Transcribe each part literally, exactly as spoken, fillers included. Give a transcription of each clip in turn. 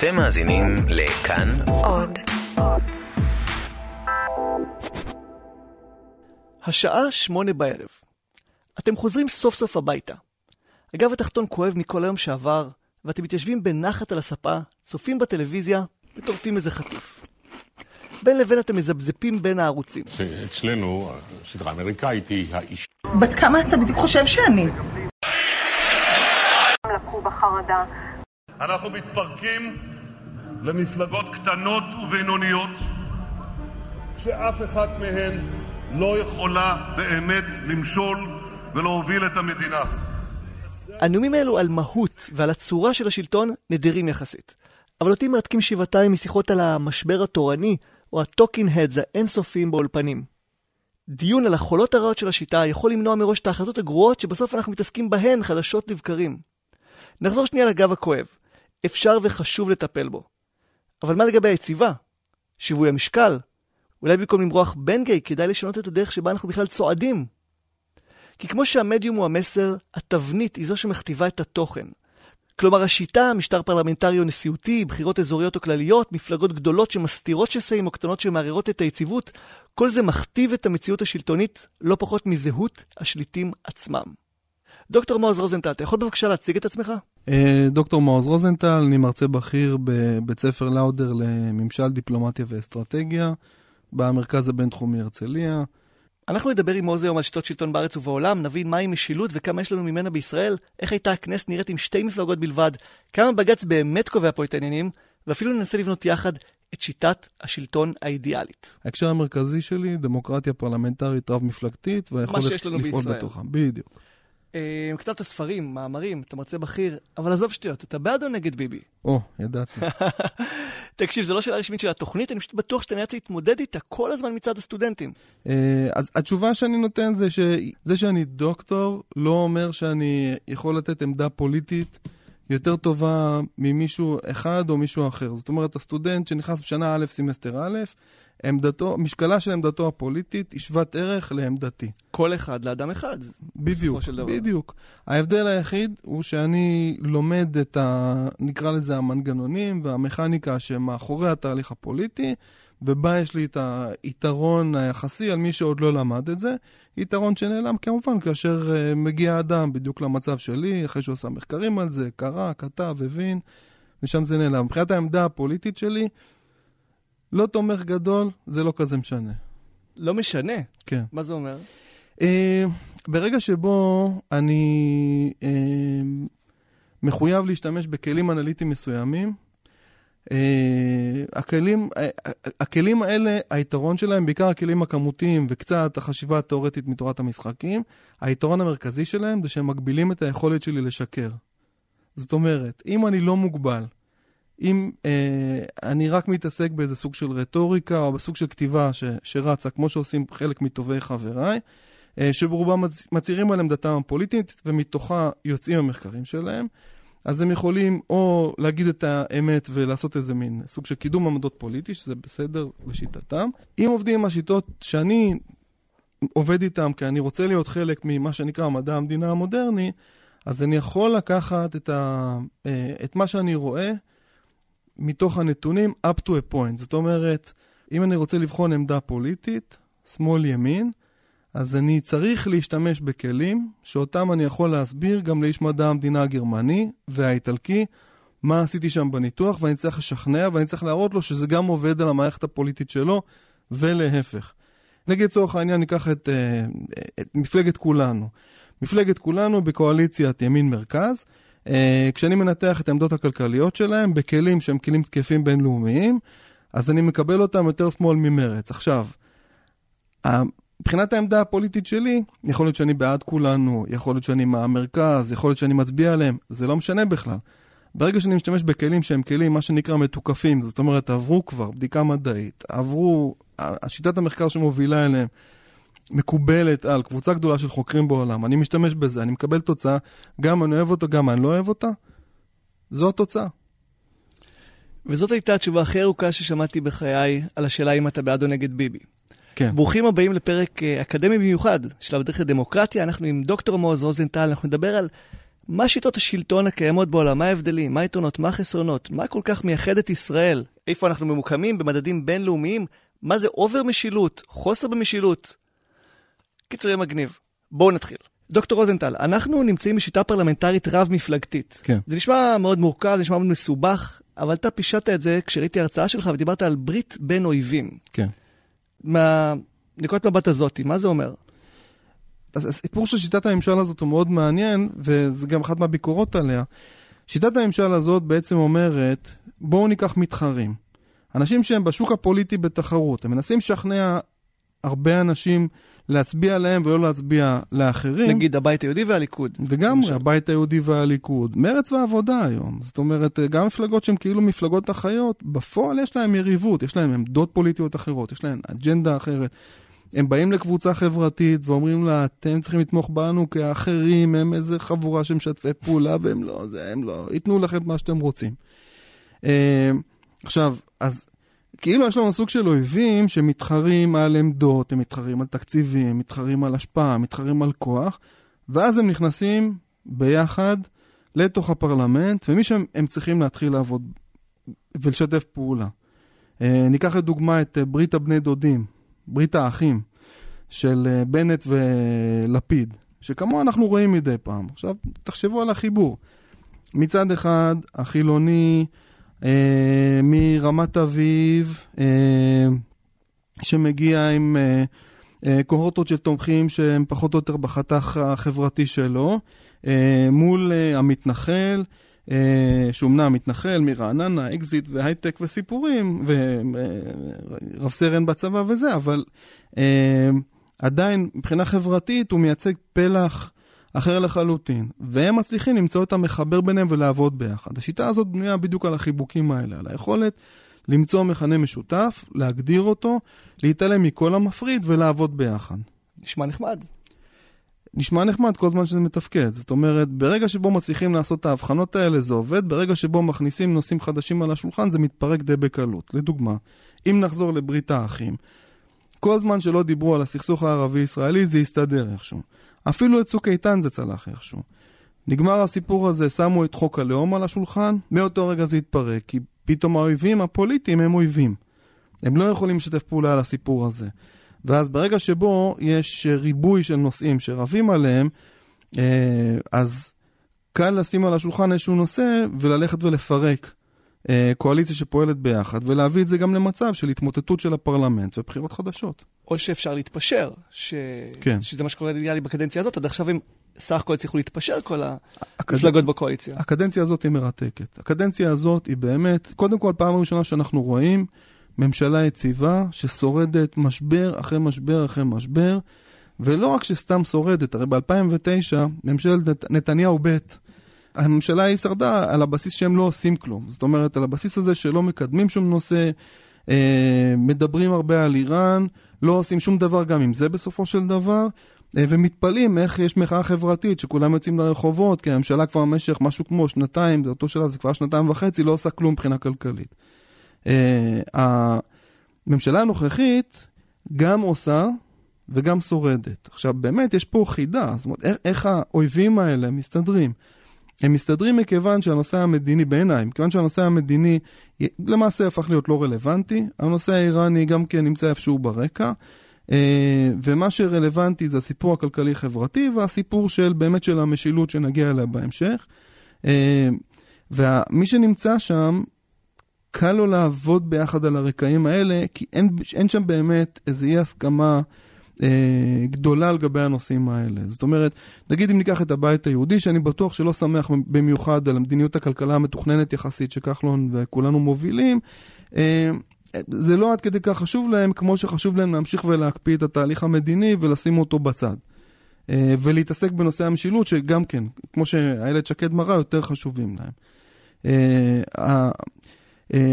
אתם מאזינים לכאן עוד. השעה שמונה בערב. אתם חוזרים סוף סוף הביתה. הגב התחתון כואב מכל היום שעבר, ואתם מתיישבים בנחת על הספה, צופים בטלוויזיה וטורפים איזה חטיף. בין לבין אתם מזבזפים בין הערוצים. אצלנו, סדרה אמריקאית היא האיש. בת כמה אתה בדיוק חושב שאני? לקחו בחרדה. אנחנו מתפרקים למפלגות קטנות ובינוניות, שאף אחת מהן לא יכולה באמת למשול ולהוביל את המדינה. הנאומים האלו על מהות ועל הצורה של השלטון נדירים יחסית, אבל אותי מרתקים שבעתיים משיחות על המשבר התורני או הטוקינג-הדס האינסופיים באולפנים. דיון על החולות הרעות של השיטה יכול למנוע מראש את ההחלטות הגרועות שבסוף אנחנו מתעסקים בהן חדשות לבקרים. נחזור שנייה לגב הכואב. אפשר וחשוב לטפל בו. אבל מה לגבי היציבה? שיווי המשקל? אולי במקום למרוח בנגי כדאי לשנות את הדרך שבה אנחנו בכלל צועדים? כי כמו שהמדיום הוא המסר, התבנית היא זו שמכתיבה את התוכן. כלומר השיטה, משטר פרלמנטרי או נשיאותי, בחירות אזוריות או כלליות, מפלגות גדולות שמסתירות שסעים או קטנות שמערערות את היציבות, כל זה מכתיב את המציאות השלטונית לא פחות מזהות השליטים עצמם. דוקטור מעוז רוזנטל, אתה יכול בבקשה להציג את עצמך? דוקטור מעוז רוזנטל, אני מרצה בכיר בבית ספר לאודר לממשל, דיפלומטיה ואסטרטגיה, במרכז הבינתחומי הרצליה. אנחנו נדבר עם מעוז היום על שיטות שלטון בארץ ובעולם, נבין מהי משילות וכמה יש לנו ממנה בישראל, איך הייתה הכנסת נראית עם שתי מפלגות בלבד, כמה בגץ באמת קובע פה את העניינים, ואפילו ננסה לבנות יחד את שיטת השלטון האידיאלית. ההקשר המרכזי שלי, דמוקרטיה פרלמנטרית רב-מפלגתית, והיכולת לפעול בתוכה. בדיוק. כתבת ספרים, מאמרים, אתה מרצה בכיר, אבל עזוב שטויות, אתה בעד או נגד ביבי? או, ידעתי. תקשיב, זה לא שאלה רשמית של התוכנית, אני פשוט בטוח שאתה נאלץ להתמודד איתה כל הזמן מצד הסטודנטים. אז התשובה שאני נותן זה שזה שאני דוקטור לא אומר שאני יכול לתת עמדה פוליטית יותר טובה ממישהו אחד או מישהו אחר. זאת אומרת, הסטודנט שנכנס בשנה א' סמסטר א', עמדתו, משקלה של עמדתו הפוליטית היא שוות ערך לעמדתי. כל אחד לאדם אחד. בדיוק, בדיוק. ההבדל היחיד הוא שאני לומד את ה, נקרא לזה המנגנונים והמכניקה שמאחורי התהליך הפוליטי, ובה יש לי את היתרון היחסי על מי שעוד לא למד את זה. יתרון שנעלם כמובן כאשר מגיע אדם בדיוק למצב שלי, אחרי שהוא עשה מחקרים על זה, קרא, כתב, הבין, ושם זה נעלם. מבחינת העמדה הפוליטית שלי, לא תומך גדול, זה לא כזה משנה. לא משנה? כן. מה זה אומר? אה, ברגע שבו אני אה, מחויב להשתמש בכלים אנליטיים מסוימים, אה, הכלים, אה, הכלים האלה, היתרון שלהם, בעיקר הכלים הכמותיים וקצת החשיבה התיאורטית מתורת המשחקים, היתרון המרכזי שלהם זה שהם מגבילים את היכולת שלי לשקר. זאת אומרת, אם אני לא מוגבל, אם אה, אני רק מתעסק באיזה סוג של רטוריקה או בסוג של כתיבה ש, שרצה, כמו שעושים חלק מטובי חבריי, אה, שברובם מצהירים על עמדתם הפוליטית ומתוכה יוצאים המחקרים שלהם, אז הם יכולים או להגיד את האמת ולעשות איזה מין סוג של קידום עמדות פוליטי, שזה בסדר לשיטתם. אם עובדים עם השיטות שאני עובד איתם, כי אני רוצה להיות חלק ממה שנקרא מדע המדינה המודרני, אז אני יכול לקחת את, ה, אה, את מה שאני רואה, מתוך הנתונים, up to a point. זאת אומרת, אם אני רוצה לבחון עמדה פוליטית, שמאל-ימין, אז אני צריך להשתמש בכלים, שאותם אני יכול להסביר גם לאיש מדע המדינה הגרמני והאיטלקי, מה עשיתי שם בניתוח, ואני צריך לשכנע, ואני צריך להראות לו שזה גם עובד על המערכת הפוליטית שלו, ולהפך. נגיד צורך העניין, ניקח את, את מפלגת כולנו. מפלגת כולנו בקואליציית ימין-מרכז, כשאני מנתח את העמדות הכלכליות שלהם בכלים שהם כלים תקפים בינלאומיים, אז אני מקבל אותם יותר שמאל ממרץ. עכשיו, מבחינת העמדה הפוליטית שלי, יכול להיות שאני בעד כולנו, יכול להיות שאני מהמרכז, יכול להיות שאני מצביע עליהם, זה לא משנה בכלל. ברגע שאני משתמש בכלים שהם כלים, מה שנקרא מתוקפים, זאת אומרת, עברו כבר בדיקה מדעית, עברו, השיטת המחקר שמובילה אליהם, מקובלת על קבוצה גדולה של חוקרים בעולם, אני משתמש בזה, אני מקבל תוצאה, גם אני אוהב אותה, גם אני לא אוהב אותה, זו התוצאה. וזאת הייתה התשובה הכי ארוכה ששמעתי בחיי על השאלה אם אתה בעד או נגד ביבי. כן. ברוכים הבאים לפרק אקדמי במיוחד של הדרך לדמוקרטיה, אנחנו עם דוקטור מעוז רוזנטל, אנחנו נדבר על מה שיטות השלטון הקיימות בעולם? מה ההבדלים? מה היתרונות? מה החסרונות? מה כל כך מייחד את ישראל? איפה אנחנו ממוקמים במדדים בינלאומיים? מה זה אובר משילות? חוסר במשילות? קיצור, יהיה מגניב. בואו נתחיל. דוקטור רוזנטל, אנחנו נמצאים בשיטה פרלמנטרית רב-מפלגתית. כן. זה נשמע מאוד מורכב, זה נשמע מאוד מסובך, אבל אתה פישטת את זה כשראיתי הרצאה שלך ודיברת על ברית בין אויבים. כן. מהנקודת מבט הזאת, מה זה אומר? אז הסיפור של שיטת הממשל הזאת הוא מאוד מעניין, וזה גם אחת מהביקורות עליה. שיטת הממשל הזאת בעצם אומרת, בואו ניקח מתחרים. אנשים שהם בשוק הפוליטי בתחרות, הם מנסים לשכנע הרבה אנשים להצביע להם ולא להצביע לאחרים. נגיד הבית היהודי והליכוד. לגמרי, הבית היהודי והליכוד. מרץ והעבודה היום. זאת אומרת, גם מפלגות שהן כאילו מפלגות אחיות, בפועל יש להן יריבות, יש להן עמדות פוליטיות אחרות, יש להן אג'נדה אחרת. הם באים לקבוצה חברתית ואומרים לה, אתם צריכים לתמוך בנו כאחרים, הם איזה חבורה שמשתפי פעולה, והם לא, זה, הם לא, ייתנו לכם מה שאתם רוצים. עכשיו, אז כאילו יש לנו סוג של אויבים שמתחרים על עמדות, הם מתחרים על תקציבים, מתחרים על השפעה, מתחרים על כוח, ואז הם נכנסים ביחד לתוך הפרלמנט, ומי שהם צריכים להתחיל לעבוד ולשתף פעולה. ניקח לדוגמה את ברית הבני דודים, ברית האחים של בנט ולפיד, שכמו אנחנו רואים מדי פעם. עכשיו, תחשבו על החיבור. מצד אחד, החילוני, אה, מרמת אביב, אה, שמגיע עם אה, אה, קוהורטות של תומכים שהם פחות או יותר בחתך החברתי שלו, אה, מול אה, המתנחל, שאומנה מתנחל מרעננה, אקזיט והייטק וסיפורים, ורב סרן בצבא וזה, אבל עדיין מבחינה חברתית הוא מייצג פלח אחר לחלוטין, והם מצליחים למצוא את המחבר ביניהם ולעבוד ביחד. השיטה הזאת בנויה בדיוק על החיבוקים האלה, על היכולת למצוא מכנה משותף, להגדיר אותו, להתעלם מכל המפריד ולעבוד ביחד. נשמע נחמד. נשמע נחמד כל זמן שזה מתפקד. זאת אומרת, ברגע שבו מצליחים לעשות את ההבחנות האלה, זה עובד. ברגע שבו מכניסים נושאים חדשים על השולחן, זה מתפרק די בקלות. לדוגמה, אם נחזור לברית האחים, כל זמן שלא דיברו על הסכסוך הערבי-ישראלי, זה יסתדר איכשהו. אפילו את צוק איתן זה צלח איכשהו. נגמר הסיפור הזה, שמו את חוק הלאום על השולחן, מאותו רגע זה יתפרק, כי פתאום האויבים הפוליטיים הם אויבים. הם לא יכולים לשתף פעולה על הסיפור הזה. ואז ברגע שבו יש ריבוי של נושאים שרבים עליהם, אז קל לשים על השולחן איזשהו נושא, וללכת ולפרק קואליציה שפועלת ביחד, ולהביא את זה גם למצב של התמוטטות של הפרלמנט ובחירות חדשות. או שאפשר להתפשר, ש... כן. שזה מה שקורה לי בקדנציה הזאת, עד עכשיו הם סך הכל הצליחו להתפשר כל המפלגות הקד... בקואליציה. הקדנציה הזאת היא מרתקת. הקדנציה הזאת היא באמת, קודם כל פעם הראשונה שאנחנו רואים, ממשלה יציבה ששורדת משבר אחרי משבר אחרי משבר, ולא רק שסתם שורדת, הרי ב-אלפיים ותשע ממשלת נתניהו ב' הממשלה היא שרדה על הבסיס שהם לא עושים כלום, זאת אומרת על הבסיס הזה שלא מקדמים שום נושא, אה, מדברים הרבה על איראן, לא עושים שום דבר גם עם זה בסופו של דבר, אה, ומתפלים איך יש מחאה חברתית שכולם יוצאים לרחובות, כי הממשלה כבר במשך משהו כמו שנתיים, זה אותו שלה זה כבר שנתיים וחצי, לא עושה כלום מבחינה כלכלית. Uh, הממשלה הנוכחית גם עושה וגם שורדת. עכשיו באמת יש פה חידה, זאת אומרת, איך, איך האויבים האלה מסתדרים? הם מסתדרים מכיוון שהנושא המדיני בעיניים, מכיוון שהנושא המדיני למעשה הפך להיות לא רלוונטי, הנושא האיראני גם כן נמצא אפשור ברקע, uh, ומה שרלוונטי זה הסיפור הכלכלי-חברתי והסיפור של באמת של המשילות שנגיע אליה בהמשך, uh, ומי שנמצא שם קל לו לעבוד ביחד על הרקעים האלה, כי אין, אין שם באמת איזו אי הסכמה אה, גדולה על גבי הנושאים האלה. זאת אומרת, נגיד אם ניקח את הבית היהודי, שאני בטוח שלא שמח במיוחד על המדיניות הכלכלה המתוכננת יחסית, שכחלון וכולנו מובילים, אה, זה לא עד כדי כך חשוב להם, כמו שחשוב להם להמשיך ולהקפיא את התהליך המדיני ולשים אותו בצד. אה, ולהתעסק בנושא המשילות, שגם כן, כמו שהאילת שקד מראה, יותר חשובים להם. אה,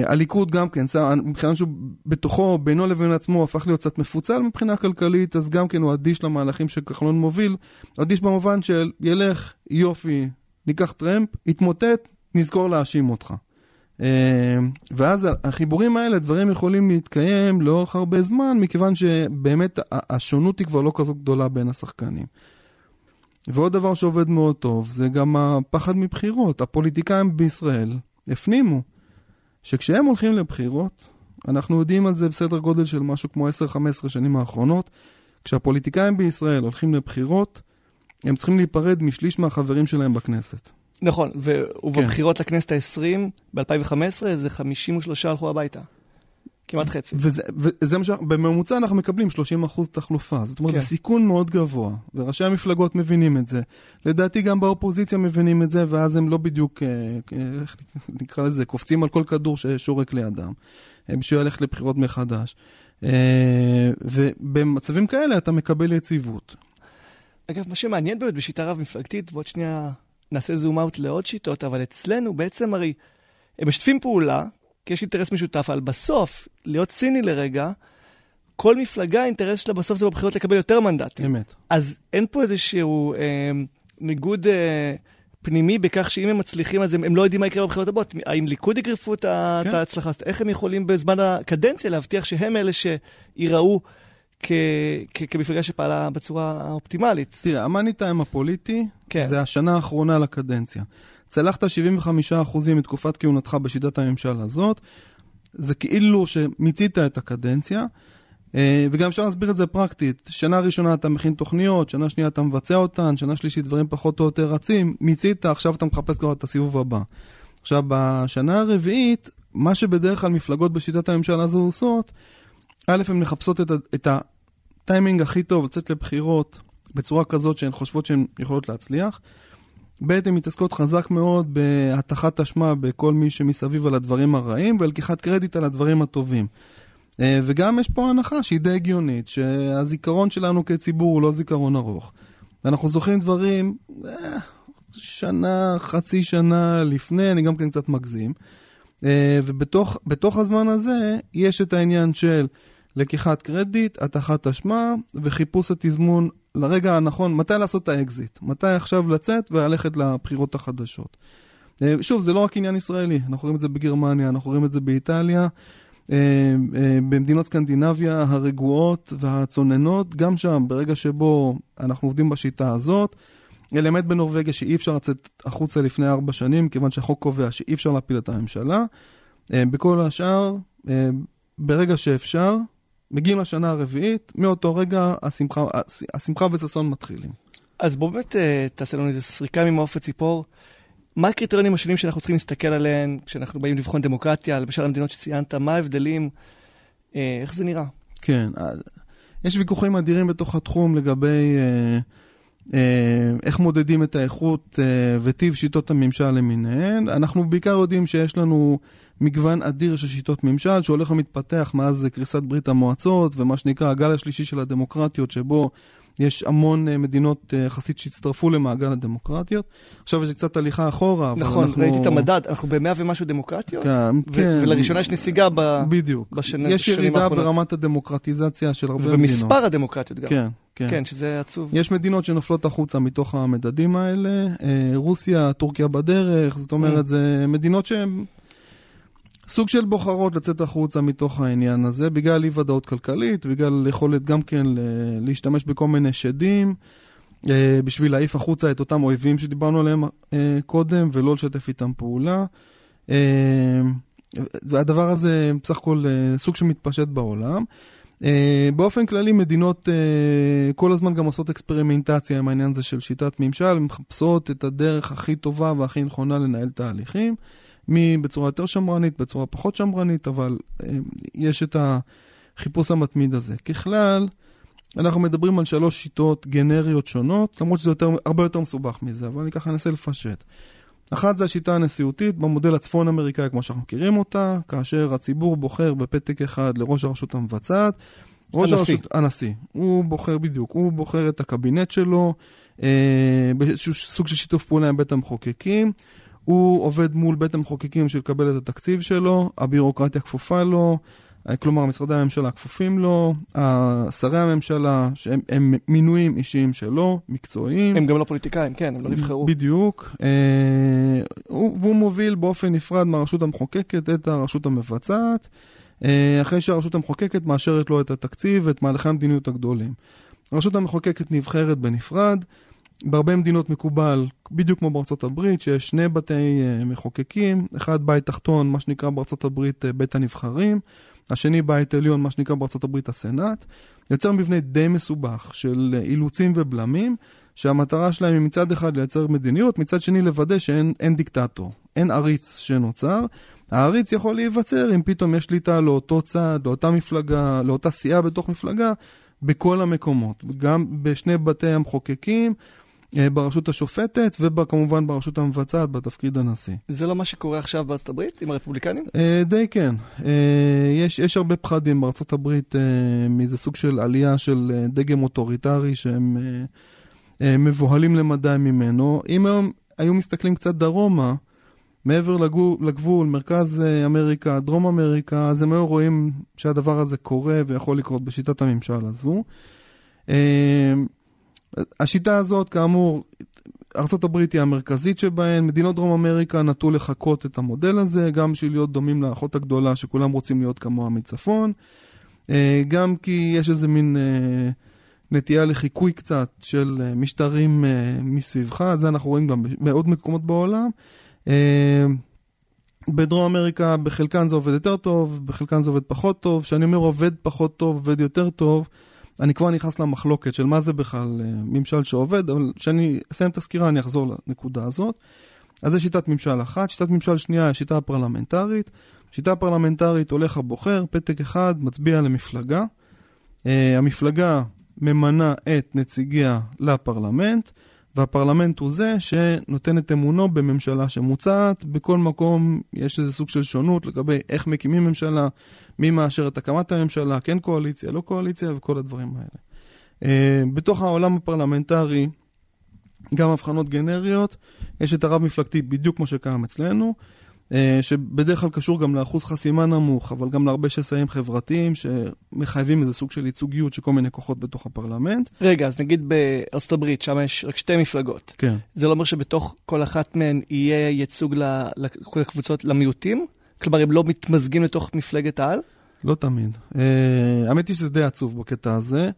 הליכוד גם כן, מבחינת שהוא בתוכו, בינו לבין עצמו, הפך להיות קצת מפוצל מבחינה כלכלית, אז גם כן הוא אדיש למהלכים שכחלון מוביל, אדיש במובן של ילך, יופי, ניקח טראמפ, יתמוטט, נזכור להאשים אותך. ואז החיבורים האלה, דברים יכולים להתקיים לאורך הרבה זמן, מכיוון שבאמת השונות היא כבר לא כזאת גדולה בין השחקנים. ועוד דבר שעובד מאוד טוב, זה גם הפחד מבחירות. הפוליטיקאים בישראל הפנימו שכשהם הולכים לבחירות, אנחנו יודעים על זה בסדר גודל של משהו כמו עשר חמש עשרה שנים האחרונות, כשהפוליטיקאים בישראל הולכים לבחירות, הם צריכים להיפרד משליש מהחברים שלהם בכנסת. נכון, ובבחירות לכנסת ה-עשרים, ב-אלפיים וחמש עשרה, זה חמישים ושלושה הלכו הביתה. כמעט חצי. וזה משהו, בממוצע אנחנו מקבלים שלושים אחוז תחלופה. זאת אומרת, זה סיכון מאוד גבוה, וראשי המפלגות מבינים את זה. לדעתי גם באופוזיציה מבינים את זה, ואז הם לא בדיוק, איך נקרא לזה, קופצים על כל כדור ששורק לידם. הם בשביל ללכת לבחירות מחדש. ובמצבים כאלה אתה מקבל יציבות. אגב, מה שמעניין באמת בשיטה רב-מפלגתית, ועוד שנייה נעשה זום אאוט לעוד שיטות, אבל אצלנו בעצם הרי הם משתפים פעולה, כי יש אינטרס משותף, אבל בסוף, להיות ציני לרגע, כל מפלגה, האינטרס שלה בסוף זה בבחירות לקבל יותר מנדטים. אמת. אז אין פה איזשהו אה, ניגוד אה, פנימי בכך שאם הם מצליחים, אז הם, הם לא יודעים מה יקרה בבחירות הבאות. האם ליכוד יגרפו את, כן. את ההצלחה? איך הם יכולים בזמן הקדנציה להבטיח שהם אלה שיראו כ, כ, כמפלגה שפעלה בצורה האופטימלית? תראה, המאני טיים הפוליטי, כן. זה השנה האחרונה לקדנציה. צלחת שבעים וחמישה אחוז מתקופת כהונתך בשיטת הממשל הזאת, זה כאילו שמיצית את הקדנציה, וגם אפשר להסביר את זה פרקטית. שנה ראשונה אתה מכין תוכניות, שנה שנייה אתה מבצע אותן, שנה שלישית דברים פחות או יותר רצים, מיצית, עכשיו אתה מחפש כבר את הסיבוב הבא. עכשיו, בשנה הרביעית, מה שבדרך כלל מפלגות בשיטת הממשל הזו עושות, א', הן מחפשות את, את הטיימינג הכי טוב, לצאת לבחירות בצורה כזאת שהן חושבות שהן יכולות להצליח, בעצם מתעסקות חזק מאוד בהתחת אשמה בכל מי שמסביב על הדברים הרעים, ולקיחת קרדיט על הדברים הטובים. וגם יש פה הנחה שהיא די הגיונית, שהזיכרון שלנו כציבור הוא לא זיכרון ארוך. ואנחנו זוכרים דברים שנה, חצי שנה לפני, אני גם כן קצת מגזים. ובתוך בתוך הזמן הזה יש את העניין של לקיחת קרדיט, התחת אשמה וחיפוש התזמון לרגע הנכון, מתי לעשות את האקזיט? מתי עכשיו לצאת וללכת לבחירות החדשות? שוב, זה לא רק עניין ישראלי. אנחנו רואים את זה בגרמניה, אנחנו רואים את זה באיטליה, במדינות סקנדינביה, הרגועות והצוננות, גם שם, ברגע שבו אנחנו עובדים בשיטה הזאת, אלמנט בנורווגיה שאי אפשר לצאת החוצה לפני ארבע שנים, כיוון שהחוק קובע שאי אפשר להפיל את הממשלה. בכל השאר, ברגע שאפשר, מגיעים לשנה הרביעית, מאותו רגע השמחה, השמחה וססון מתחילים. אז בוא באמת תעשה לנו איזה סריקה ממעוף הציפור. מה הקריטריונים השונים שאנחנו צריכים להסתכל עליהם כשאנחנו באים לבחון דמוקרטיה, למשל המדינות שציינת, מה ההבדלים, איך זה נראה? כן, יש ויכוחים אדירים בתוך התחום לגבי איך מודדים את האיכות וטיב שיטות הממשל למיניהן. אנחנו בעיקר יודעים שיש לנו מגוון אדיר של שיטות ממשל, שהולך ומתפתח מאז קריסת ברית המועצות, ומה שנקרא הגל השלישי של הדמוקרטיות, שבו יש המון מדינות חסית שהצטרפו למעגל הדמוקרטיות. עכשיו יש קצת הליכה אחורה. נכון, אנחנו... ראיתי את המדד, אנחנו במאה ומשהו דמוקרטיות, כן, ו- כן. ולראשונה יש נסיגה ב... בדיוק. בשנים, יש ירידה ברמת הדמוקרטיזציה של הרבה מדינות. ובמספר הדמוקרטיות גם. כן. כן. כן, שזה עצוב. יש מדינות שנופלות החוצה מתוך המדדים האלה, רוסיה, טורקיה בדרך, זאת אומרת, זה מדינות שהן סוג של בוחרות לצאת החוצה מתוך העניין הזה, בגלל אי ודאות כלכלית, בגלל יכולת גם כן להשתמש בכל מיני שדים, בשביל להעיף החוצה את אותם אויבים שדיברנו עליהם קודם, ולא לשתף איתם פעולה. והדבר הזה בסך הכל סוג שמתפשט בעולם. באופן כללי מדינות כל הזמן גם עושות אקספרימנטציה עם העניין הזה של שיטת ממשל, מחפשות את הדרך הכי טובה והכי נכונה לנהל תהליכים, מבצורה יותר שמרנית, בצורה פחות שמרנית, אבל יש את החיפוש המתמיד הזה. ככלל, אנחנו מדברים על שלוש שיטות גנריות שונות, למרות שזה יותר, הרבה יותר מסובך מזה, אבל אני ככה אנסה לפשט. אחת זה השיטה הנשיאותית, במודל הצפון אמריקאי, כמו שאנחנו מכירים אותה, כאשר הציבור בוחר בפתק אחד לראש הרשות המבצעת, ראש הרשות, הנשיא, הוא בוחר בדיוק, הוא בוחר את הקבינט שלו, אה, בסוג של שיתוף פעולה עם בית המחוקקים, הוא עובד מול בית המחוקקים שלקבל את התקציב שלו, הבירוקרטיה כפופה לו, כלומר, משרדי הממשלה כפופים לו, שרי הממשלה שהם הם מינויים אישיים שלו, מקצועיים. הם גם לא פוליטיקאים, כן, הם לא נבחרו. בדיוק. אה, הוא, והוא מוביל באופן נפרד מהרשות המחוקקת את הרשות המבצעת, אה, אחרי שהרשות המחוקקת מאשרת לו את התקציב ואת מהלכי המדיניות הגדולים. הרשות המחוקקת נבחרת בנפרד, בהרבה מדינות מקובל, בדיוק כמו בארצות הברית, שיש שני בתי מחוקקים, אחד בית תחתון, מה שנקרא בארצות הברית בית הנבחרים, השני בית עליון, מה שנקרא בארצות הברית הסנאט, יוצר מבנה די מסובך של אילוצים ובלמים, שהמטרה שלהם היא מצד אחד לייצר מדיניות, מצד שני לוודא שאין אין דיקטטור, אין עריץ שנוצר. העריץ יכול להיווצר אם פתאום יש שליטה לאותו צד, לאותה מפלגה, לאותה סיעה בתוך מפלגה, בכל המקומות, גם בשני בתי המחוקקים, ברשות השופטת וכמובן ברשות המבצעת בתפקיד הנשיא. זה לא מה שקורה עכשיו בארצות הברית עם הרפובליקנים? די כן. יש, יש הרבה פחדים בארצות הברית מזה סוג של עלייה של דגם אוטוריטרי שהם מבוהלים למדי ממנו. אם היום היו מסתכלים קצת דרומה, מעבר לגבול, מרכז אמריקה, דרום אמריקה, אז הם היו רואים שהדבר הזה קורה ויכול לקרות בשיטת הממשל הזו. השיטה הזאת, כאמור, ארצות הברית היא המרכזית שבהן, מדינות דרום אמריקה נטו לחכות את המודל הזה, גם בשביל להיות דומים לאחות הגדולה שכולם רוצים להיות כמוה מצפון, גם כי יש איזה מין נטייה לחיקוי קצת של משטרים מסביבך, את זה אנחנו רואים גם בעוד מקומות בעולם, בדרום אמריקה בחלקן זה עובד יותר טוב, בחלקן זה עובד פחות טוב, שאני אומר עובד פחות טוב, עובד יותר טוב, אני כבר נכנס למחלוקת של מה זה בכלל ממשל שעובד, אבל כשאני אסיים את הסקירה אני אחזור לנקודה הזאת. אז זה שיטת ממשל אחת, שיטת ממשל שנייה, שיטה הפרלמנטרית, שיטה פרלמנטרית הולך הבוחר, פתק אחד מצביע למפלגה, המפלגה ממנה את נציגיה לפרלמנט, והפרלמנט הוא זה שנותן את אמונו בממשלה שמוצעת. בכל מקום יש איזה סוג של שונות לגבי איך מקימים ממשלה, מי מאשר את הקמת הממשלה, כן קואליציה, לא קואליציה וכל הדברים האלה. בתוך העולם הפרלמנטרי, גם הבחנות גנריות, יש את הרב מפלגתי בדיוק כמו שקיים אצלנו, שבדרך כלל קשור גם לאחוז חסימה נמוך, אבל גם להרבה שסעים חברתיים שמחייבים איזה סוג של ייצוגיות שכל מיני כוחות בתוך הפרלמנט. רגע, אז נגיד בארצות הברית, שם יש רק שתי מפלגות. כן. זה לא אומר שבתוך כל אחת מהן יהיה ייצוג לכל הקבוצות, למיעוטים? כלומר, הם לא מתמזגים לתוך מפלגת העל? לא תמיד. האמת היא שזה די עצוב בקטע הזה.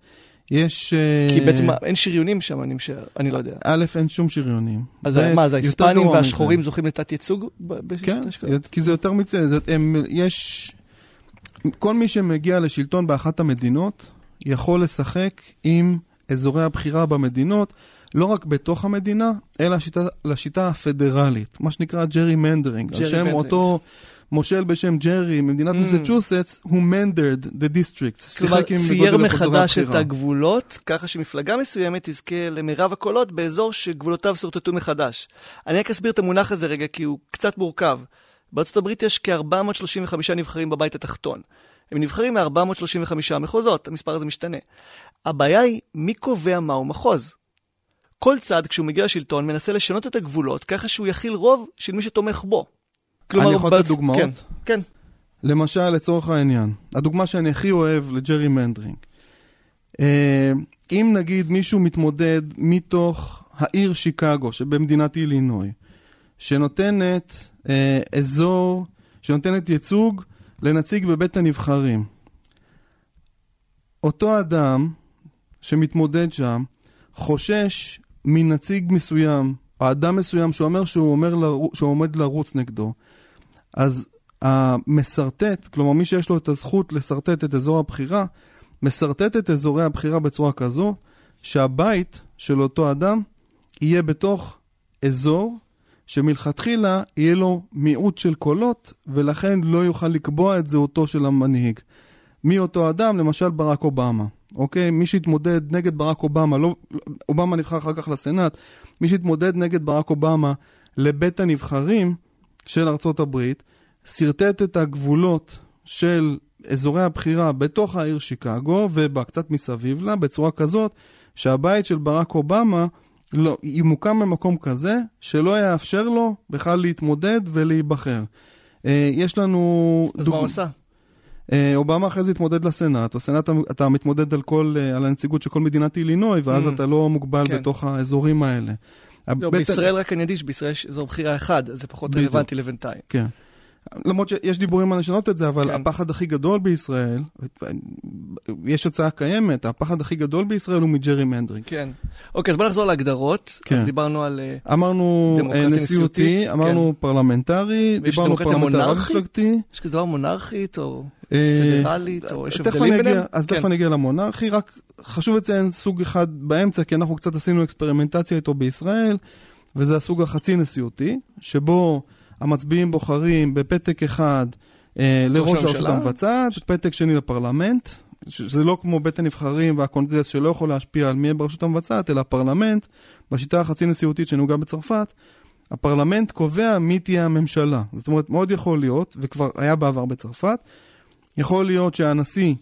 יש... כי בעצם אין שריונים שם, אני, ש... אני לא יודע. א', אין שום שריונים. אז ב- מה, אז ההיספנים והשחורים זוכים לתת ייצוג? ב- כן, ב- כי זה יותר מצד. זאת, הם, יש... כל מי שמגיע לשלטון באחת המדינות, יכול לשחק עם אזורי הבחירה במדינות, לא רק בתוך המדינה, אלא לשיטה, לשיטה הפדרלית, מה שנקרא ג'רי מנדרינג. ג'רי מנדרינג. אותו... מושל בשם ג'רי, ממדינת מסצ'וסטס, who mandered the districts. צייר מחדש את הגבולות, ככה שמפלגה מסוימת תזכה למרב הקולות באזור שגבולותיו סורטטו מחדש. אני רק אסביר את המונח הזה רגע, כי הוא קצת מורכב. בארצות הברית יש כ-ארבע מאות שלושים וחמישה נבחרים בבית התחתון. הם נבחרים מ-ארבע מאות שלושים וחמישה מחוזות, המספר הזה משתנה. הבעיה היא, מי קובע מהו מחוז? כל צד, כשהוא מגיע לשלטון, מנסה לשנות את הגבולות, ככה שהוא יכיל רוב של מי שתומך בו. אני יכול לתת דוגמאות? כן, כן. למשל, לצורך העניין, הדוגמה שאני הכי אוהב לג'רי מנדרינג. אם נגיד מישהו מתמודד מתוך העיר שיקגו, שבמדינת אילינוי, שנותנת אזור, שנותנת ייצוג לנציג בבית הנבחרים. אותו אדם שמתמודד שם, חושש מנציג מסוים, האדם מסוים שאומר שהוא אומר לרו, שהוא עומד לרוץ נגדו, אז המסרטט, כלומר מי שיש לו את הזכות לסרטט את אזור הבחירה, מסרטט את אזורי הבחירה בצורה כזו, שהבית של אותו אדם יהיה בתוך אזור, שמלכתחילה יהיה לו מיעוט של קולות, ולכן לא יוכל לקבוע את זהותו של המנהיג. מי אותו אדם? למשל ברק אובמה. אוקיי? מי שהתמודד נגד ברק אובמה, לא, אובמה נבחר אחר כך לסנאט, מי שהתמודד נגד ברק אובמה לבית הנבחרים, של ארצות הברית, סרטט את הגבולות של אזורי הבחירה בתוך העיר שיקגו ובקצת מסביב לה, בצורה כזאת שהבית של ברק אובמה לא, ימוקם במקום כזה שלא יאפשר לו בכלל להתמודד ולהיבחר. אה, יש לנו... אז דוג... מה עושה? אה, אובמה אחרי זה התמודד לסנאט, בסנאט אתה מתמודד על, כל, על הנציגות של כל מדינת אילינוי, ואז mm. אתה לא מוגבל כן. בתוך האזורים האלה. לא, בישראל רק אני אדיש, בישראל יש אזור בחירה אחד, אז זה פחות רלוונטי לבינתיים. כן. למרות שיש דיבורים על לשנות את זה, אבל כן. הפחד הכי גדול בישראל, יש הצעה קיימת, הפחד הכי גדול בישראל הוא מג'רי מנדרינג. כן. אוקיי, אז בוא נחזור להגדרות. כן. אז דיברנו על אמרנו דמוקרטיה נשיאותית. נשיאותי, אמרנו כן. פרלמנטרי, דיברנו פרלמנטרי רפלקטי. יש כדבר מונרכית או פדרלית אה, או יש הבדלים ביניהם? אז כן. תכף אני אגיע למונרכי, רק חשוב לציין סוג אחד באמצע, כי אנחנו קצת עשינו אקספרימנטציה איתו בישראל, וזה הסוג החצי נשיאותי, שבו המצביעים בוחרים בפתק אחד לראש הרשות המבצעת, פתק שני לפרלמנט, שזה לא כמו בית הנבחרים והקונגרס שלא יכול להשפיע על מי ברשות המבצעת, אלא הפרלמנט, בשיטה החצי נשיאותית שנהוגה בצרפת, הפרלמנט קובע מי תהיה הממשלה. זאת אומרת, מאוד יכול להיות, וכבר היה בעבר בצרפת, יכול להיות שהנשיא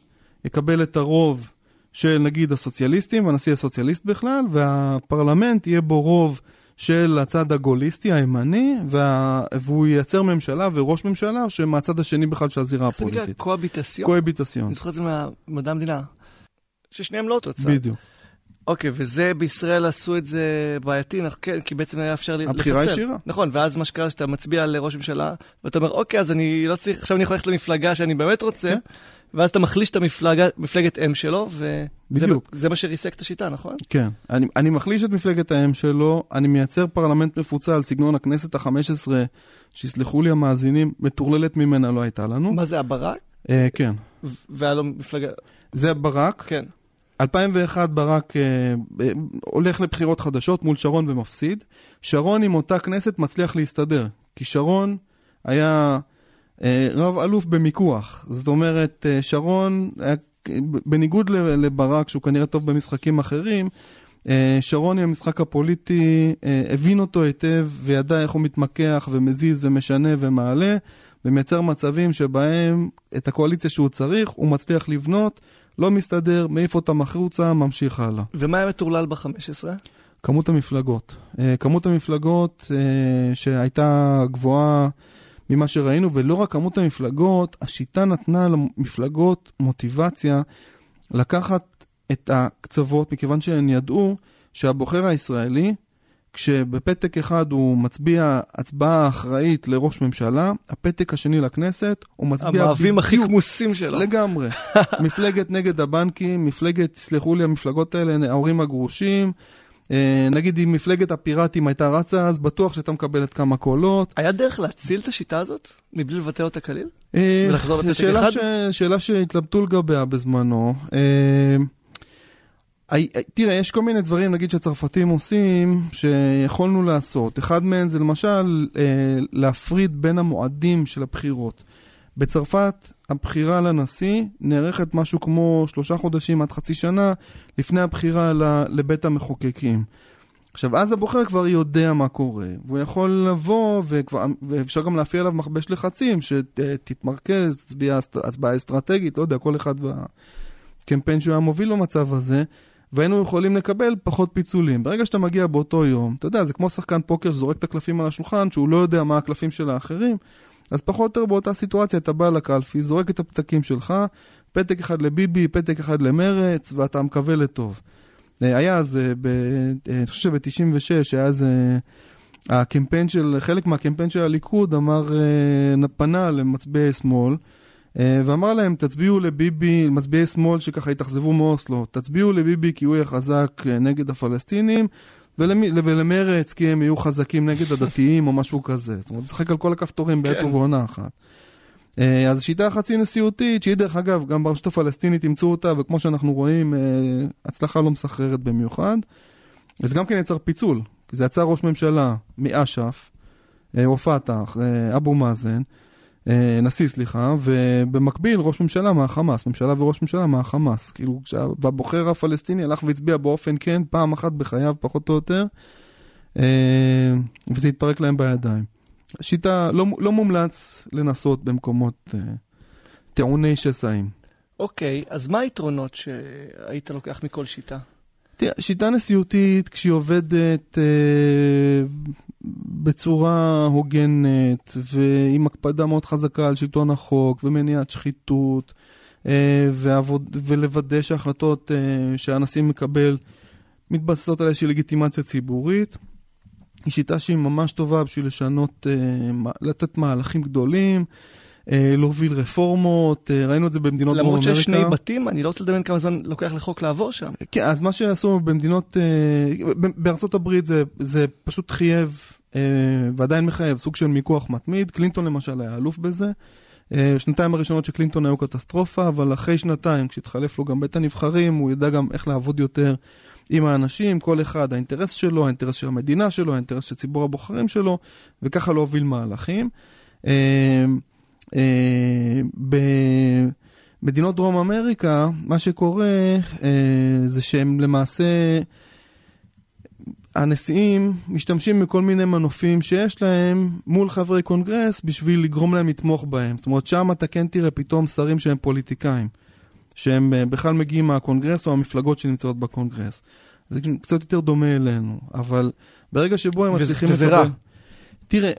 יקבל את הרוב של נגיד הסוציאליסטים, והנשיא הסוציאליסט בכלל, והפרלמנט יהיה בו רוב של הצד הגוליסטי, הימני, וה... והוא ייצר ממשלה וראש ממשלה, שמהצד השני בכלל של הזירה הפוליטית. זה נקרא קואביטסיון? קואביטסיון. אני זוכר את זה מהמדע המדינה. ששניהם לא תוצאה. בדיוק. אוקיי, וזה בישראל עשו את זה בעייתי, כן, כי בעצם היה אפשר לפצל. הבחירה ישירה. נכון, ואז מה שקרה שאתה מצביע לראש ממשלה, ואתה אומר, אוקיי, אז אני לא צריך, עכשיו אני יכול ללכת למפלגה שאני באמת רוצה, ואז אתה מחליש את המפלגה, מפלגת אם שלו, וזה מה שריסק את השיטה, נכון? כן, אני, אני מחליש את מפלגת האם שלו, אני מייצר פרלמנט מפוצל על סגנון הכנסת ה-חמש עשרה, שיסלחו לי המאזינים, מטורללת ממנה לא הייתה לנו. מה זה, הברק? אה, כן. והיה לו מפלגה... זה הברק. כן. אלפיים ואחת ברק אה, הולך לבחירות חדשות מול שרון ומפסיד. שרון עם אותה כנסת מצליח להסתדר, כי שרון היה אה, רב אלוף במיקוח. זאת אומרת, אה, שרון, היה, בניגוד לברק, שהוא כנראה טוב במשחקים אחרים, אה, שרון עם המשחק הפוליטי אה, הבין אותו היטב וידע איך הוא מתמקח ומזיז ומשנה ומעלה, ומייצר מצבים שבהם את הקואליציה שהוא צריך, הוא מצליח לבנות, לא מסתדר, מעיף אותם החוצה, ממשיך הלאה. ומה היה מטורלל ב-חמש עשרה? כמות המפלגות. כמות המפלגות שהייתה גבוהה ממה שראינו, ולא רק כמות המפלגות, השיטה נתנה למפלגות מוטיבציה לקחת את הקצוות, מכיוון שהן ידעו שהבוחר הישראלי, כשבפתק אחד הוא מצביע הצבעה אחראית לראש ממשלה, הפתק השני לכנסת, הוא מצביע... המאהבים הכי כמוסים שלו. לגמרי. מפלגת נגד הבנקים, מפלגת, תסלחו לי, המפלגות האלה, ההורים הגרושים, נגיד אם מפלגת הפיראטים הייתה רצה, אז בטוח שאתה מקבלת כמה קולות. היה דרך להציל את השיטה הזאת? מבלי לבטא אותה כליל? ולחזור לפתק אחד? שאלה שהתלבטו לגביה בזמנו. תראה, יש כל מיני דברים, נגיד, שהצרפתים עושים, שיכולנו לעשות. אחד מהם זה למשל להפריד בין המועדים של הבחירות. בצרפת, הבחירה לנשיא נערכת משהו כמו שלושה חודשים עד חצי שנה, לפני הבחירה לבית המחוקקים. עכשיו, אז הבוחר כבר יודע מה קורה, והוא יכול לבוא, וכבר, ואפשר גם להפיע עליו מכבש לחצים, שתתמרכז, תצביע, הצבעה אסטרטגית, לא יודע, כל אחד בקמפיין שהוא היה מוביל למצב הזה, והיינו יכולים לקבל פחות פיצולים. ברגע שאתה מגיע באותו יום, אתה יודע, זה כמו שחקן פוקר שזורק את הקלפים על השולחן, שהוא לא יודע מה הקלפים של האחרים, אז פחות או יותר באותה סיטואציה, אתה בא לקלפי, זורק את הפתקים שלך, פתק אחד לביבי, פתק אחד למרץ, ואתה מקווה לטוב. היה אז, אני חושב שב-תשעים ושש, היה אז הקמפיין של, חלק מהקמפיין של הליכוד, אמר, פנה למצביעי שמאל, ואמר להם, תצביעו לביבי, מצביעי שמאל שככה התאכזבו מאוסלו, תצביעו לביבי כי הוא יהיה חזק נגד הפלסטינים, ולמרץ כי הם יהיו חזקים נגד הדתיים או משהו כזה. זאת אומרת, שחק על כל הכפתורים בעת ובעונה אחת. אז השיטה החצי נשיאותית, שהיא דרך אגב, גם ברשות הפלסטינית ימצאו אותה, וכמו שאנחנו רואים, הצלחה לא מסחררת במיוחד. אז גם כן יצר פיצול, כי זה יצר ראש ממשלה מאש"ף, או פתח, אבו מאזן, נשיא, סליחה, ובמקביל ראש ממשלה מהחמאס, ממשלה וראש ממשלה מהחמאס, כאילו, והבוחר הפלסטיני הלך והצביע באופן כן, פעם אחת בחייו, פחות או יותר, וזה התפרק להם בידיים. שיטה, לא, לא מומלץ לנסות במקומות טעוני שסעים. אוקיי, אז מה היתרונות שהיית לוקח מכל שיטה? שיטה נשיאותית, כשהיא עובדת אה, בצורה הוגנת, ועם הקפדה מאוד חזקה על שלטון החוק, ומניעת שחיתות, אה, ועבוד, ולוודא שההחלטות אה, שהנשיא מקבל, מתבססות על איזושהי לגיטימציה ציבורית, היא שיטה שהיא ממש טובה בשביל לשנות, לתת מהלכים גדולים, להוביל רפורמות, ראינו את זה במדינות דרום אמריקה. למרות שיש שני בתים, אני לא רוצה לדמיין כמה זמן לוקח לחוק לעבור שם. כן, אז מה שעשו במדינות, בארצות הברית זה, זה פשוט חייב, ועדיין מחייב, סוג של מיקוח מתמיד. קלינטון למשל היה אלוף בזה. שנתיים הראשונות שקלינטון היו קטסטרופה, אבל אחרי שנתיים, כשהתחלף לו גם בית הנבחרים, הוא ידע גם איך לעבוד יותר עם האנשים, כל אחד, האינטרס שלו, האינטרס של המדינה שלו, האינטרס של ציבור הבוחרים שלו, וככה להוביל מהלכים. במדינות דרום אמריקה, מה שקורה זה שהם למעשה, הנשיאים משתמשים בכל מיני מנופים שיש להם מול חברי קונגרס בשביל לגרום להם לתמוך בהם. זאת אומרת, שם אתה כן תראה פתאום שרים שהם פוליטיקאים, שהם בכלל מגיעים מהקונגרס או המפלגות שנמצאות בקונגרס. זה קצת יותר דומה אלינו, אבל ברגע שבו הם מצליחים... וזה רע. תראה,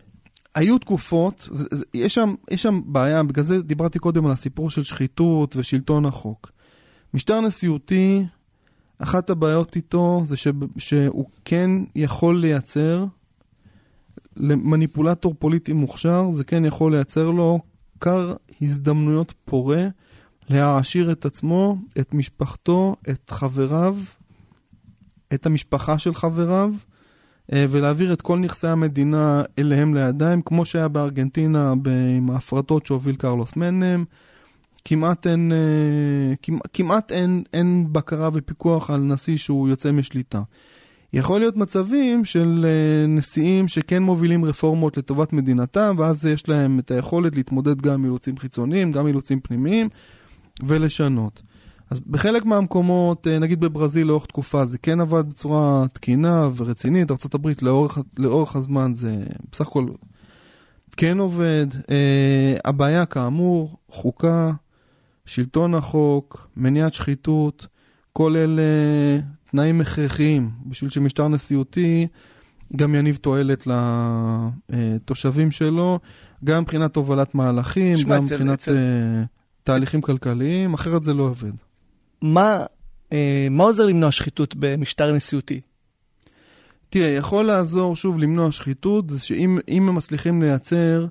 היו תקופות, יש שם, יש שם בעיה, בגלל זה דיברתי קודם על הסיפור של שחיתות ושלטון החוק. משטר נשיאותי, אחת הבעיות איתו זה ש... שהוא כן יכול לייצר, למניפולטור פוליטי מוכשר, זה כן יכול לייצר לו כר הזדמנויות פורה, להעשיר את עצמו, את משפחתו, את חבריו, את המשפחה של חבריו, ולהעביר את כל נכסי המדינה אליהם לידיים, כמו שהיה בארגנטינה עם ההפרטות שהוביל קרלוס מנם. כמעט אין, כמעט אין, אין בקרה ופיקוח על נשיא שהוא יוצא משליטה. יכול להיות מצבים של נשיאים שכן מובילים רפורמות לטובת מדינתם, ואז יש להם את היכולת להתמודד גם אילוצים חיצוניים, גם אילוצים פנימיים, ולשנות. אז בחלק מהמקומות, נגיד בברזיל לאורך תקופה, זה כן עבד בצורה תקינה ורצינית. ארצות הברית לאורך, לאורך הזמן זה בסך הכל כן עובד. הבעיה כאמור, חוקה, שלטון החוק, מניעת שחיתות, כל אלה תנאים הכרחיים בשביל שמשטר נשיאותי גם יניב תועלת לתושבים שלו, גם מבחינת הובלת מהלכים, גם מבחינת תהליכים כלכליים, אחרת זה לא עובד. מה, מה עוזר למנוע שחיתות במשטר נשיאותי? תראה, יכול לעזור שוב למנוע שחיתות, זה שאם אם הם מצליחים לייצר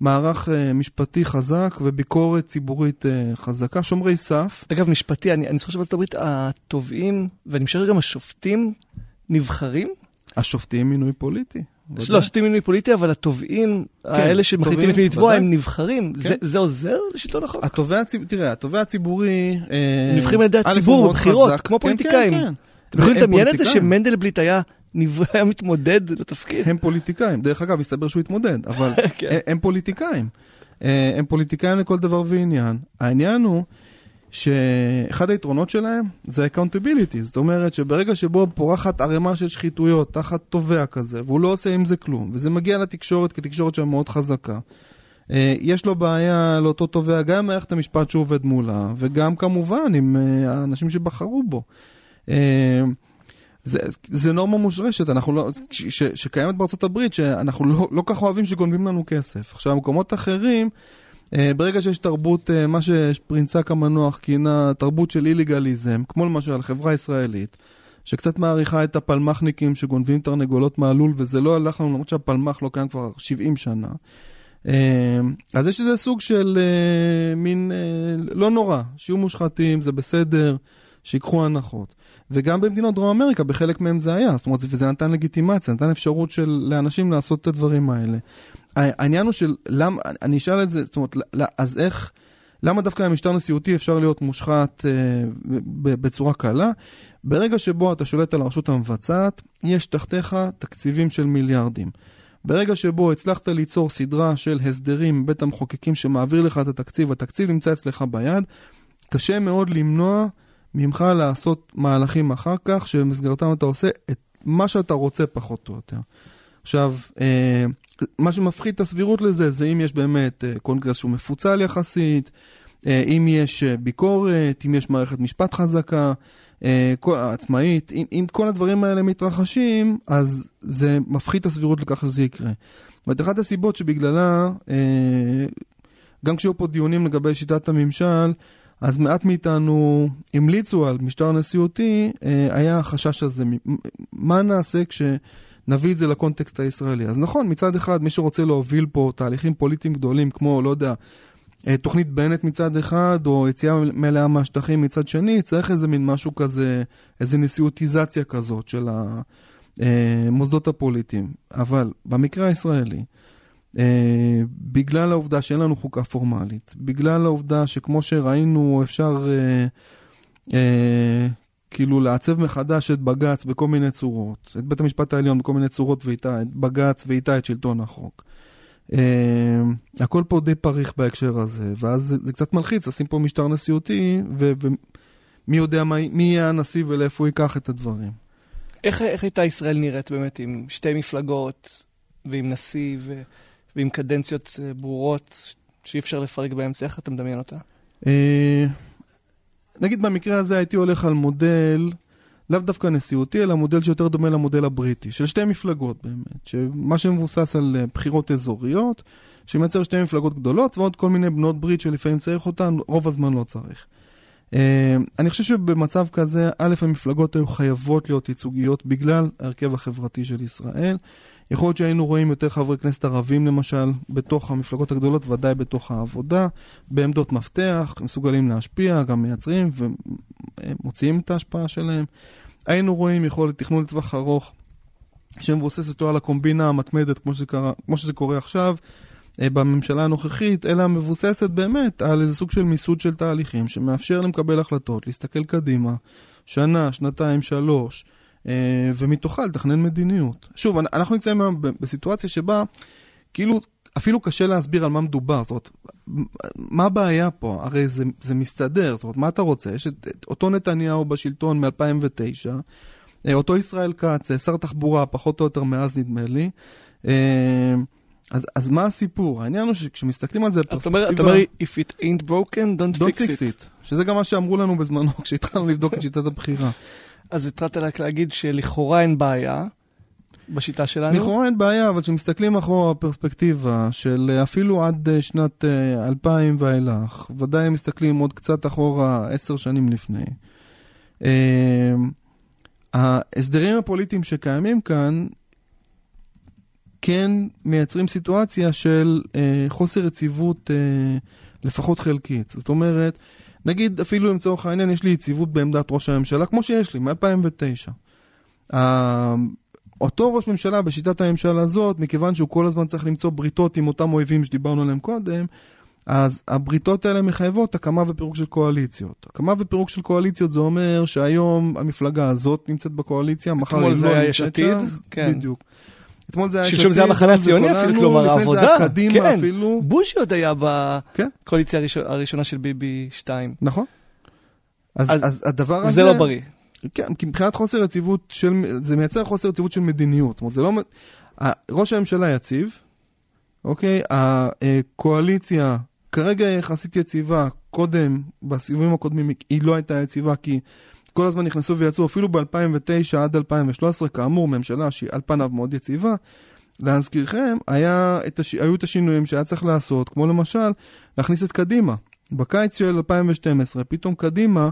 מערך משפטי חזק וביקורת ציבורית חזקה, שומרי סף. אגב, משפטי, אני, אני זוכר שבארצות הברית התובעים, ואני משאר גם השופטים, נבחרים? השופטים מינוי פוליטי. לא, השופטים מינוי פוליטי, אבל התובעים, כן, האלה שמחליטים את מי לתבוע, הם נבחרים. כן. זה, זה עוזר לשלטון החוק? התובע, תראה, התובע הציבורי... נבחרים על ידי הציבור בבחירות, כמו כן, פוליטיקאים. כן, כן. אתם יכולים לדמיין את זה שמנדלבליט היה... נברא מתמודד לתפקיד. הם פוליטיקאים. דרך אגב, הסתבר שהוא התמודד, אבל הם פוליטיקאים. הם פוליטיקאים לכל דבר ועניין. העניין הוא שאחד היתרונות שלהם זה accountability. זאת אומרת שברגע שבו פורחת ערימה של שחיתויות תחת תובע כזה, והוא לא עושה עם זה כלום, וזה מגיע לתקשורת, כי תקשורת שם מאוד חזקה, יש לו בעיה לאותו תובע, גם מערכת המשפט שהוא עובד מולה, וגם כמובן עם האנשים שבחרו בו. זה, זה נורמה מושרשת, אנחנו לא, ש, ש, שקיימת בארצות הברית, שאנחנו לא, לא כך אוהבים שגונבים לנו כסף. עכשיו, במקומות אחרים, אה, ברגע שיש תרבות, אה, מה שפרינצק המנוח כינה, תרבות של איליגליזם, כמו למשל חברה ישראלית, שקצת מעריכה את הפלמחניקים שגונבים תרנגולות מעלול, וזה לא הלך לנו, למרות שהפלמח לא קיים כבר שבעים שנה. אה, אז יש איזה סוג של אה, מין, אה, לא נורא, שיהיו מושחתים, זה בסדר, שיקחו הנחות. וגם במדינות דרום אמריקה, בחלק מהם זה היה. זאת אומרת, זה נתן לגיטימציה, נתן אפשרות של לאנשים לעשות את הדברים האלה. העניין הוא של, למה, אני אשאל את זה, זאת אומרת, אז איך, למה דווקא המשטר נשיאותי אפשר להיות מושחת בצורה קלה? ברגע שבו אתה שולט על הרשות המבצעת, יש תחתיך תקציבים של מיליארדים. ברגע שבו הצלחת ליצור סדרה של הסדרים, בית המחוקקים שמעביר לך את התקציב, התקציב נמצא אצלך ביד, קשה מאוד למנוע ממך לעשות מהלכים אחר כך, שבמסגרתם אתה עושה את מה שאתה רוצה פחות או יותר. עכשיו, מה שמפחית את הסבירות לזה, זה אם יש באמת קונגרס שהוא מפוצל יחסית, אם יש ביקורת, אם יש מערכת משפט חזקה, עצמאית, אם, אם כל הדברים האלה מתרחשים, אז זה מפחית את הסבירות לכך שזה יקרה. ואת אחת הסיבות שבגללה, גם כשהיו פה דיונים לגבי שיטת הממשל, אז מעט מאיתנו המליצו על משטר נשיאותי, היה החשש הזה. מה נעשה נביא את זה לקונטקסט הישראלי. אז נכון, מצד אחד, מי שרוצה להוביל פה תהליכים פוליטיים גדולים, כמו, לא יודע, תוכנית בנט מצד אחד, או יציאה מלאה מהשטחים מצד שני, צריך איזה מין משהו כזה, איזה נשיאותיזציה כזאת של המוסדות הפוליטיים. אבל במקרה הישראלי, בגלל העובדה שאין לנו חוקה פורמלית, בגלל העובדה שכמו שראינו אפשר כאילו לעצב מחדש את בגץ בכל מיני צורות, את בית המשפט העליון בכל מיני צורות ואיתה, את בגץ ואיתה את שלטון החוק. הכל פה די פריך בהקשר הזה, ואז זה קצת מלחיץ, עשים פה משטר נשיאותי, ומי יודע מי יהיה הנשיא ולאיפה הוא ייקח את הדברים. איך הייתה ישראל נראית באמת עם שתי מפלגות ועם נשיא ועם קדנציות ברורות שאי אפשר לפרק באמצע? איך אתה מדמיין אותה? נגיד במקרה הזה הייתי הולך על מודל לאו דווקא נשיאותי, אלא מודל שיותר דומה למודל הבריטי, של שתי מפלגות באמת, שמה שמבוסס על בחירות אזוריות, שמייצר שתי מפלגות גדולות, ועוד כל מיני בנות ברית שלפעמים צריך אותן, רוב הזמן לא צריך. אני חושב שבמצב כזה, א', המפלגות היו חייבות להיות ייצוגיות בגלל הרכב החברתי של ישראל. יכול להיות שהיינו רואים יותר חברי כנסת ערבים למשל, בתוך המפלגות הגדולות, ודאי בתוך העבודה, בעמדות מפתח, מסוגלים להשפיע, גם מייצרים ומוציאים את ההשפעה שלהם. היינו רואים יכולת תכנון לטווח ארוך, שמבוססת לא על הקומבינה המתמדת, כמו שזה קרה, כמו שזה קורה עכשיו, בממשלה הנוכחית, אלא מבוססת באמת על איזה סוג של מיסוד של תהליכים, שמאפשר למקבל החלטות, להסתכל קדימה, שנה, שנתיים, שלוש, ומתוכה לתכנן מדיניות. שוב, אנחנו נמצאים בסיטואציה שבה, כאילו, אפילו קשה להסביר על מה מדובר, זאת אומרת, מה הבעיה פה? הרי זה, זה מסתדר, זאת אומרת, מה אתה רוצה? יש את, את אותו נתניהו בשלטון מ-אלפיים ותשע, אותו ישראל קץ, שר תחבורה, פחות או יותר מאז נדמה לי, אז, אז מה הסיפור? העניין הוא שכשמסתכלים על זה, אתה אומר, אתה אומר, if it ain't broken, don't, don't fix, fix it. it. שזה גם מה שאמרו לנו בזמנו, כשהתחלנו לבדוק את שיטת הבחירה. אז התחלת רק להגיד שלכאורה אין בעיה בשיטה שלנו? לכאורה אין בעיה, אבל כשמסתכלים אחורה הפרספקטיבה של אפילו עד שנת אלפיים ואילך, ודאי הם מסתכלים עוד קצת אחורה עשר שנים לפני. ההסדרים הפוליטיים שקיימים כאן, כן מייצרים סיטואציה של חוסר יציבות לפחות חלקית. זאת אומרת, נגיד, אפילו עם צורך העניין, יש לי יציבות בעמדת ראש הממשלה, כמו שיש לי, מ-אלפיים ותשע. אותו ראש ממשלה, בשיטת הממשלה הזאת, מכיוון שהוא כל הזמן צריך למצוא בריתות עם אותם אויבים שדיברנו עליהם קודם, אז הבריתות האלה מחייבות הקמה ופירוק של קואליציות. הקמה ופירוק של קואליציות זה אומר שהיום המפלגה הזאת נמצאת בקואליציה, מחר זה היה יש עתיד, כן. בדיוק. אתמול זה היה שפים, זה המחנה הציוני אפילו, כלומר העבודה, כן, בושי עוד היה בקואליציה הראשונה של ביבי שתיים. נכון. אז הדבר הזה... זה לא בריא. כן, כי מבחינת חוסר יציבות של... זה מייצר חוסר יציבות של מדיניות. זאת אומרת, זה לא... ראש הממשלה יציב, אוקיי? הקואליציה כרגע יחסית יציבה, קודם, בסיבובים הקודמים היא לא הייתה יציבה, כי... כל הזמן נכנסו ויצאו, אפילו ב-אלפיים ותשע עד אלפיים ושלוש עשרה, כאמור, ממשלה שהיא על פניו מאוד יציבה. להזכירכם, היה את הש... היו את השינויים שהיה צריך לעשות, כמו למשל, להכניס את קדימה. בקיץ של אלפיים ושתים עשרה, פתאום קדימה,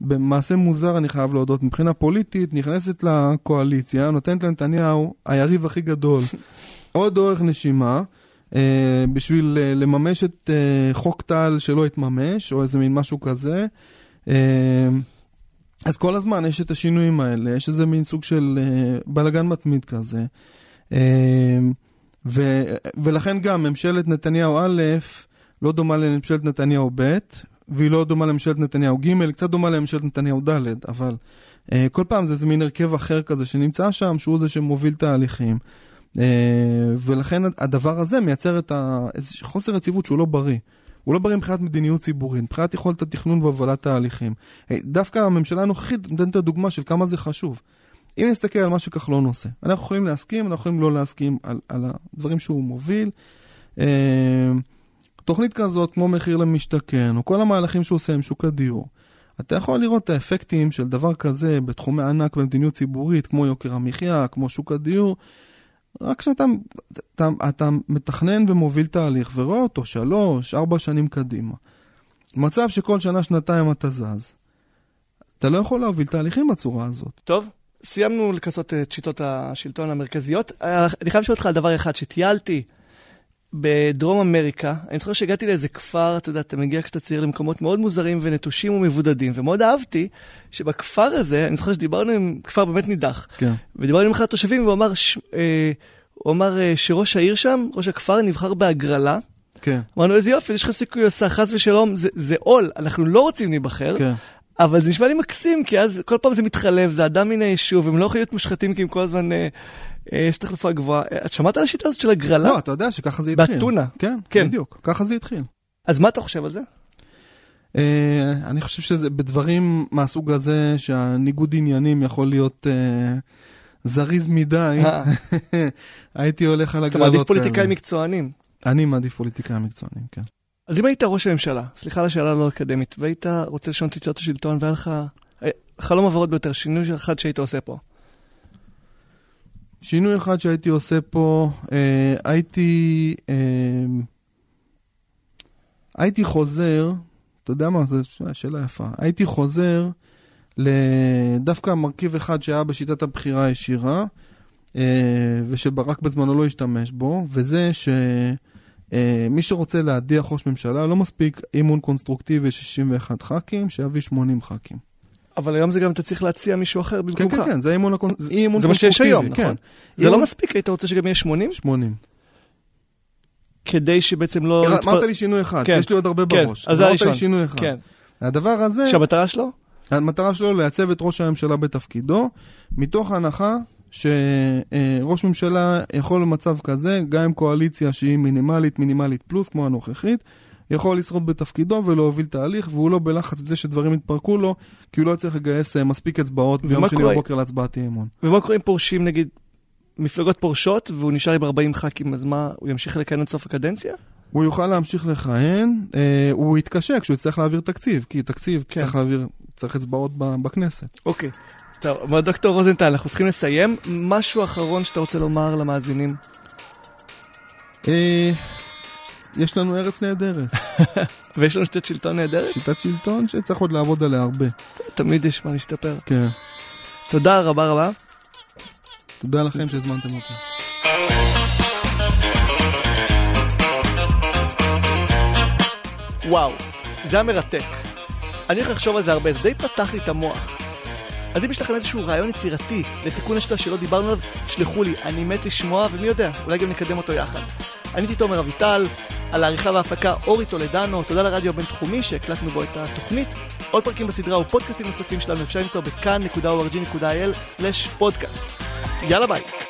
במעשה מוזר אני חייב להודות, מבחינה פוליטית, נכנסת לקואליציה, נותנת לנתניהו, היריב הכי גדול, עוד אורך נשימה, אה, בשביל אה, לממש את אה, חוק טל שלא התממש, או איזה מין משהו כזה. אה, אז כל הזמן יש את השינויים האלה, יש איזה מין סוג של בלגן מתמיד כזה, ו, ולכן גם ממשלת נתניהו א' לא דומה לממשלת נתניהו ב', והיא לא דומה לממשלת נתניהו ג', קצת דומה לממשלת נתניהו ד', אבל כל פעם זה איזה מין הרכב אחר כזה שנמצא שם, שהוא זה שמוביל תהליכים, ולכן הדבר הזה מייצר את חוסר יציבות שהוא לא בריא. הוא לא בריא מבחינת מדיניות ציבורית, מבחינת יכולת התכנון והובלת תהליכים. דווקא הממשלה הנוכחית נותנת את הדוגמה של כמה זה חשוב. אם נסתכל על מה שכחלון עושה, אנחנו יכולים להסכים, אנחנו יכולים לא להסכים על, על הדברים שהוא מוביל. תוכנית כזאת, כמו מחיר למשתכן, או כל המהלכים שהוא עושה עם שוק הדיור. אתה יכול לראות את האפקטים של דבר כזה בתחומי ענק במדיניות ציבורית, כמו יוקר המחיה, כמו שוק הדיור, רק שאתה אתה, אתה מתכנן ומוביל תהליך ורואה אותו שלוש, ארבע שנים קדימה. מצב שכל שנה, שנתיים אתה זז. אתה לא יכול להוביל תהליכים בצורה הזאת. טוב, סיימנו לכסות את שיטות השלטון המרכזיות. אני חייב לשאול אותך על דבר אחד, שטיילתי בדרום אמריקה, אני זוכר שהגעתי לאיזה כפר, אתה יודע, אתה מגיע כשאתה צעיר למקומות מאוד מוזרים ונטושים ומבודדים, ומאוד אהבתי שבכפר הזה, אני זוכר שדיברנו עם כפר באמת נידח, כן. ודיברנו עם אחד התושבים, והוא אמר, ש... הוא אמר שראש העיר שם, ראש הכפר, נבחר בהגרלה, כן. אמרנו, איזה יופי, יש לך סיכוי, עושה חס ושלום, זה, זה עול, אנחנו לא רוצים להיבחר, כן. אבל זה נשמע לי מקסים, כי אז כל פעם זה מתחלב, זה אדם מן היישוב, הם לא יכולים להיות מושחתים, כי הם כל הזמן יש תחלופה גבוהה. את שמעת על השיטה הזאת של הגרלה? לא, אתה יודע שככה זה התחיל. באתונה. כן, כן, בדיוק, ככה זה התחיל. אז מה אתה חושב על זה? אני חושב שזה בדברים מהסוג הזה, שהניגוד עניינים יכול להיות זריז מדי. הייתי הולך על הגרלות כאלה. אתה מעדיף פוליטיקאים מקצוענים? אני מעדיף פוליטיקאים מקצוענים, כן. אז אם היית ראש הממשלה, סליחה לשאלה לא אקדמית, והיית רוצה לשנות את שיטת השלטון, והיה לך חלום עברות ביותר, שינוי אחד שהיית עושה פה. שינוי אחד שהייתי עושה פה, אה, הייתי, אה, הייתי חוזר, אתה יודע מה, זו שאלה יפה, הייתי חוזר לדווקא מרכיב אחד שהיה בשיטת הבחירה הישירה, אה, ושברק בזמנו לא השתמש בו, וזה ש... מי שרוצה להדיח ראש ממשלה, לא מספיק אימון קונסטרוקטיבי שישים ואחד ח"כים, שיביא שמונים ח"כים. אבל היום זה גם אתה צריך להציע מישהו אחר במקומך. כן, כן, כן, זה אימון קונסטרוקטיבי. זה מה שיש היום, נכון. זה לא מספיק, היית רוצה שגם יהיה שמונים? שמונים. כדי שבעצם לא... אמרת לי שינוי אחד, יש לי עוד הרבה בראש. כן, אז זה הראשון. אמרת לי שינוי אחד. כן. הדבר הזה... שהמטרה שלו? המטרה שלו לייצב את ראש הממשלה בתפקידו, מתוך ההנחה... שראש ממשלה יכול במצב כזה, גם עם קואליציה שהיא מינימלית, מינימלית פלוס, כמו הנוכחית, יכול לשרוד בתפקידו ולהוביל תהליך, והוא לא בלחץ בזה שדברים יתפרקו לו, כי הוא לא צריך לגייס מספיק אצבעות ביום שני בבוקר להצבעת אמון. ומה קורה אם פורשים, נגיד, מפלגות פורשות, והוא נשאר עם ארבעים ח"כים, אז מה, הוא ימשיך לכהן עד סוף הקדנציה? הוא יוכל להמשיך לכהן, הוא יתקשה כשהוא צריך להעביר תקציב, כי תקציב צריך להעביר, צריך אצבעות בכנסת. אוקיי. טוב, דוקטור רוזנטל, אנחנו צריכים לסיים. משהו אחרון שאתה רוצה לומר למאזינים? יש לנו ארץ נהדרת. ויש לנו שיטת שלטון נהדרת? שיטת שלטון שצריך עוד לעבוד עליה הרבה. תמיד יש מה להשתפר. כן. תודה רבה רבה. תודה לכם שהזמנתם אותי. וואו, זה היה מרתק. אני הולך לחשוב על זה הרבה, זה די פתח לי את המוח. אז אם יש לכם איזשהו רעיון יצירתי לתיקון השיטה שלא דיברנו עליו, שלחו לי, אני מת לשמוע, ומי יודע, אולי גם נקדם אותו יחד. אני תיתומר אביטל, על העריכה וההפקה אורי טולדנו, תודה לרדיו הבינתחומי שהקלטנו בו את התוכנית. עוד פרקים בסדרה ופודקאסטים נוספים שלנו אפשר למצוא בכאן נקודה או אר ג'י נקודה איי אל סלש פודקאסט. יאללה ביי.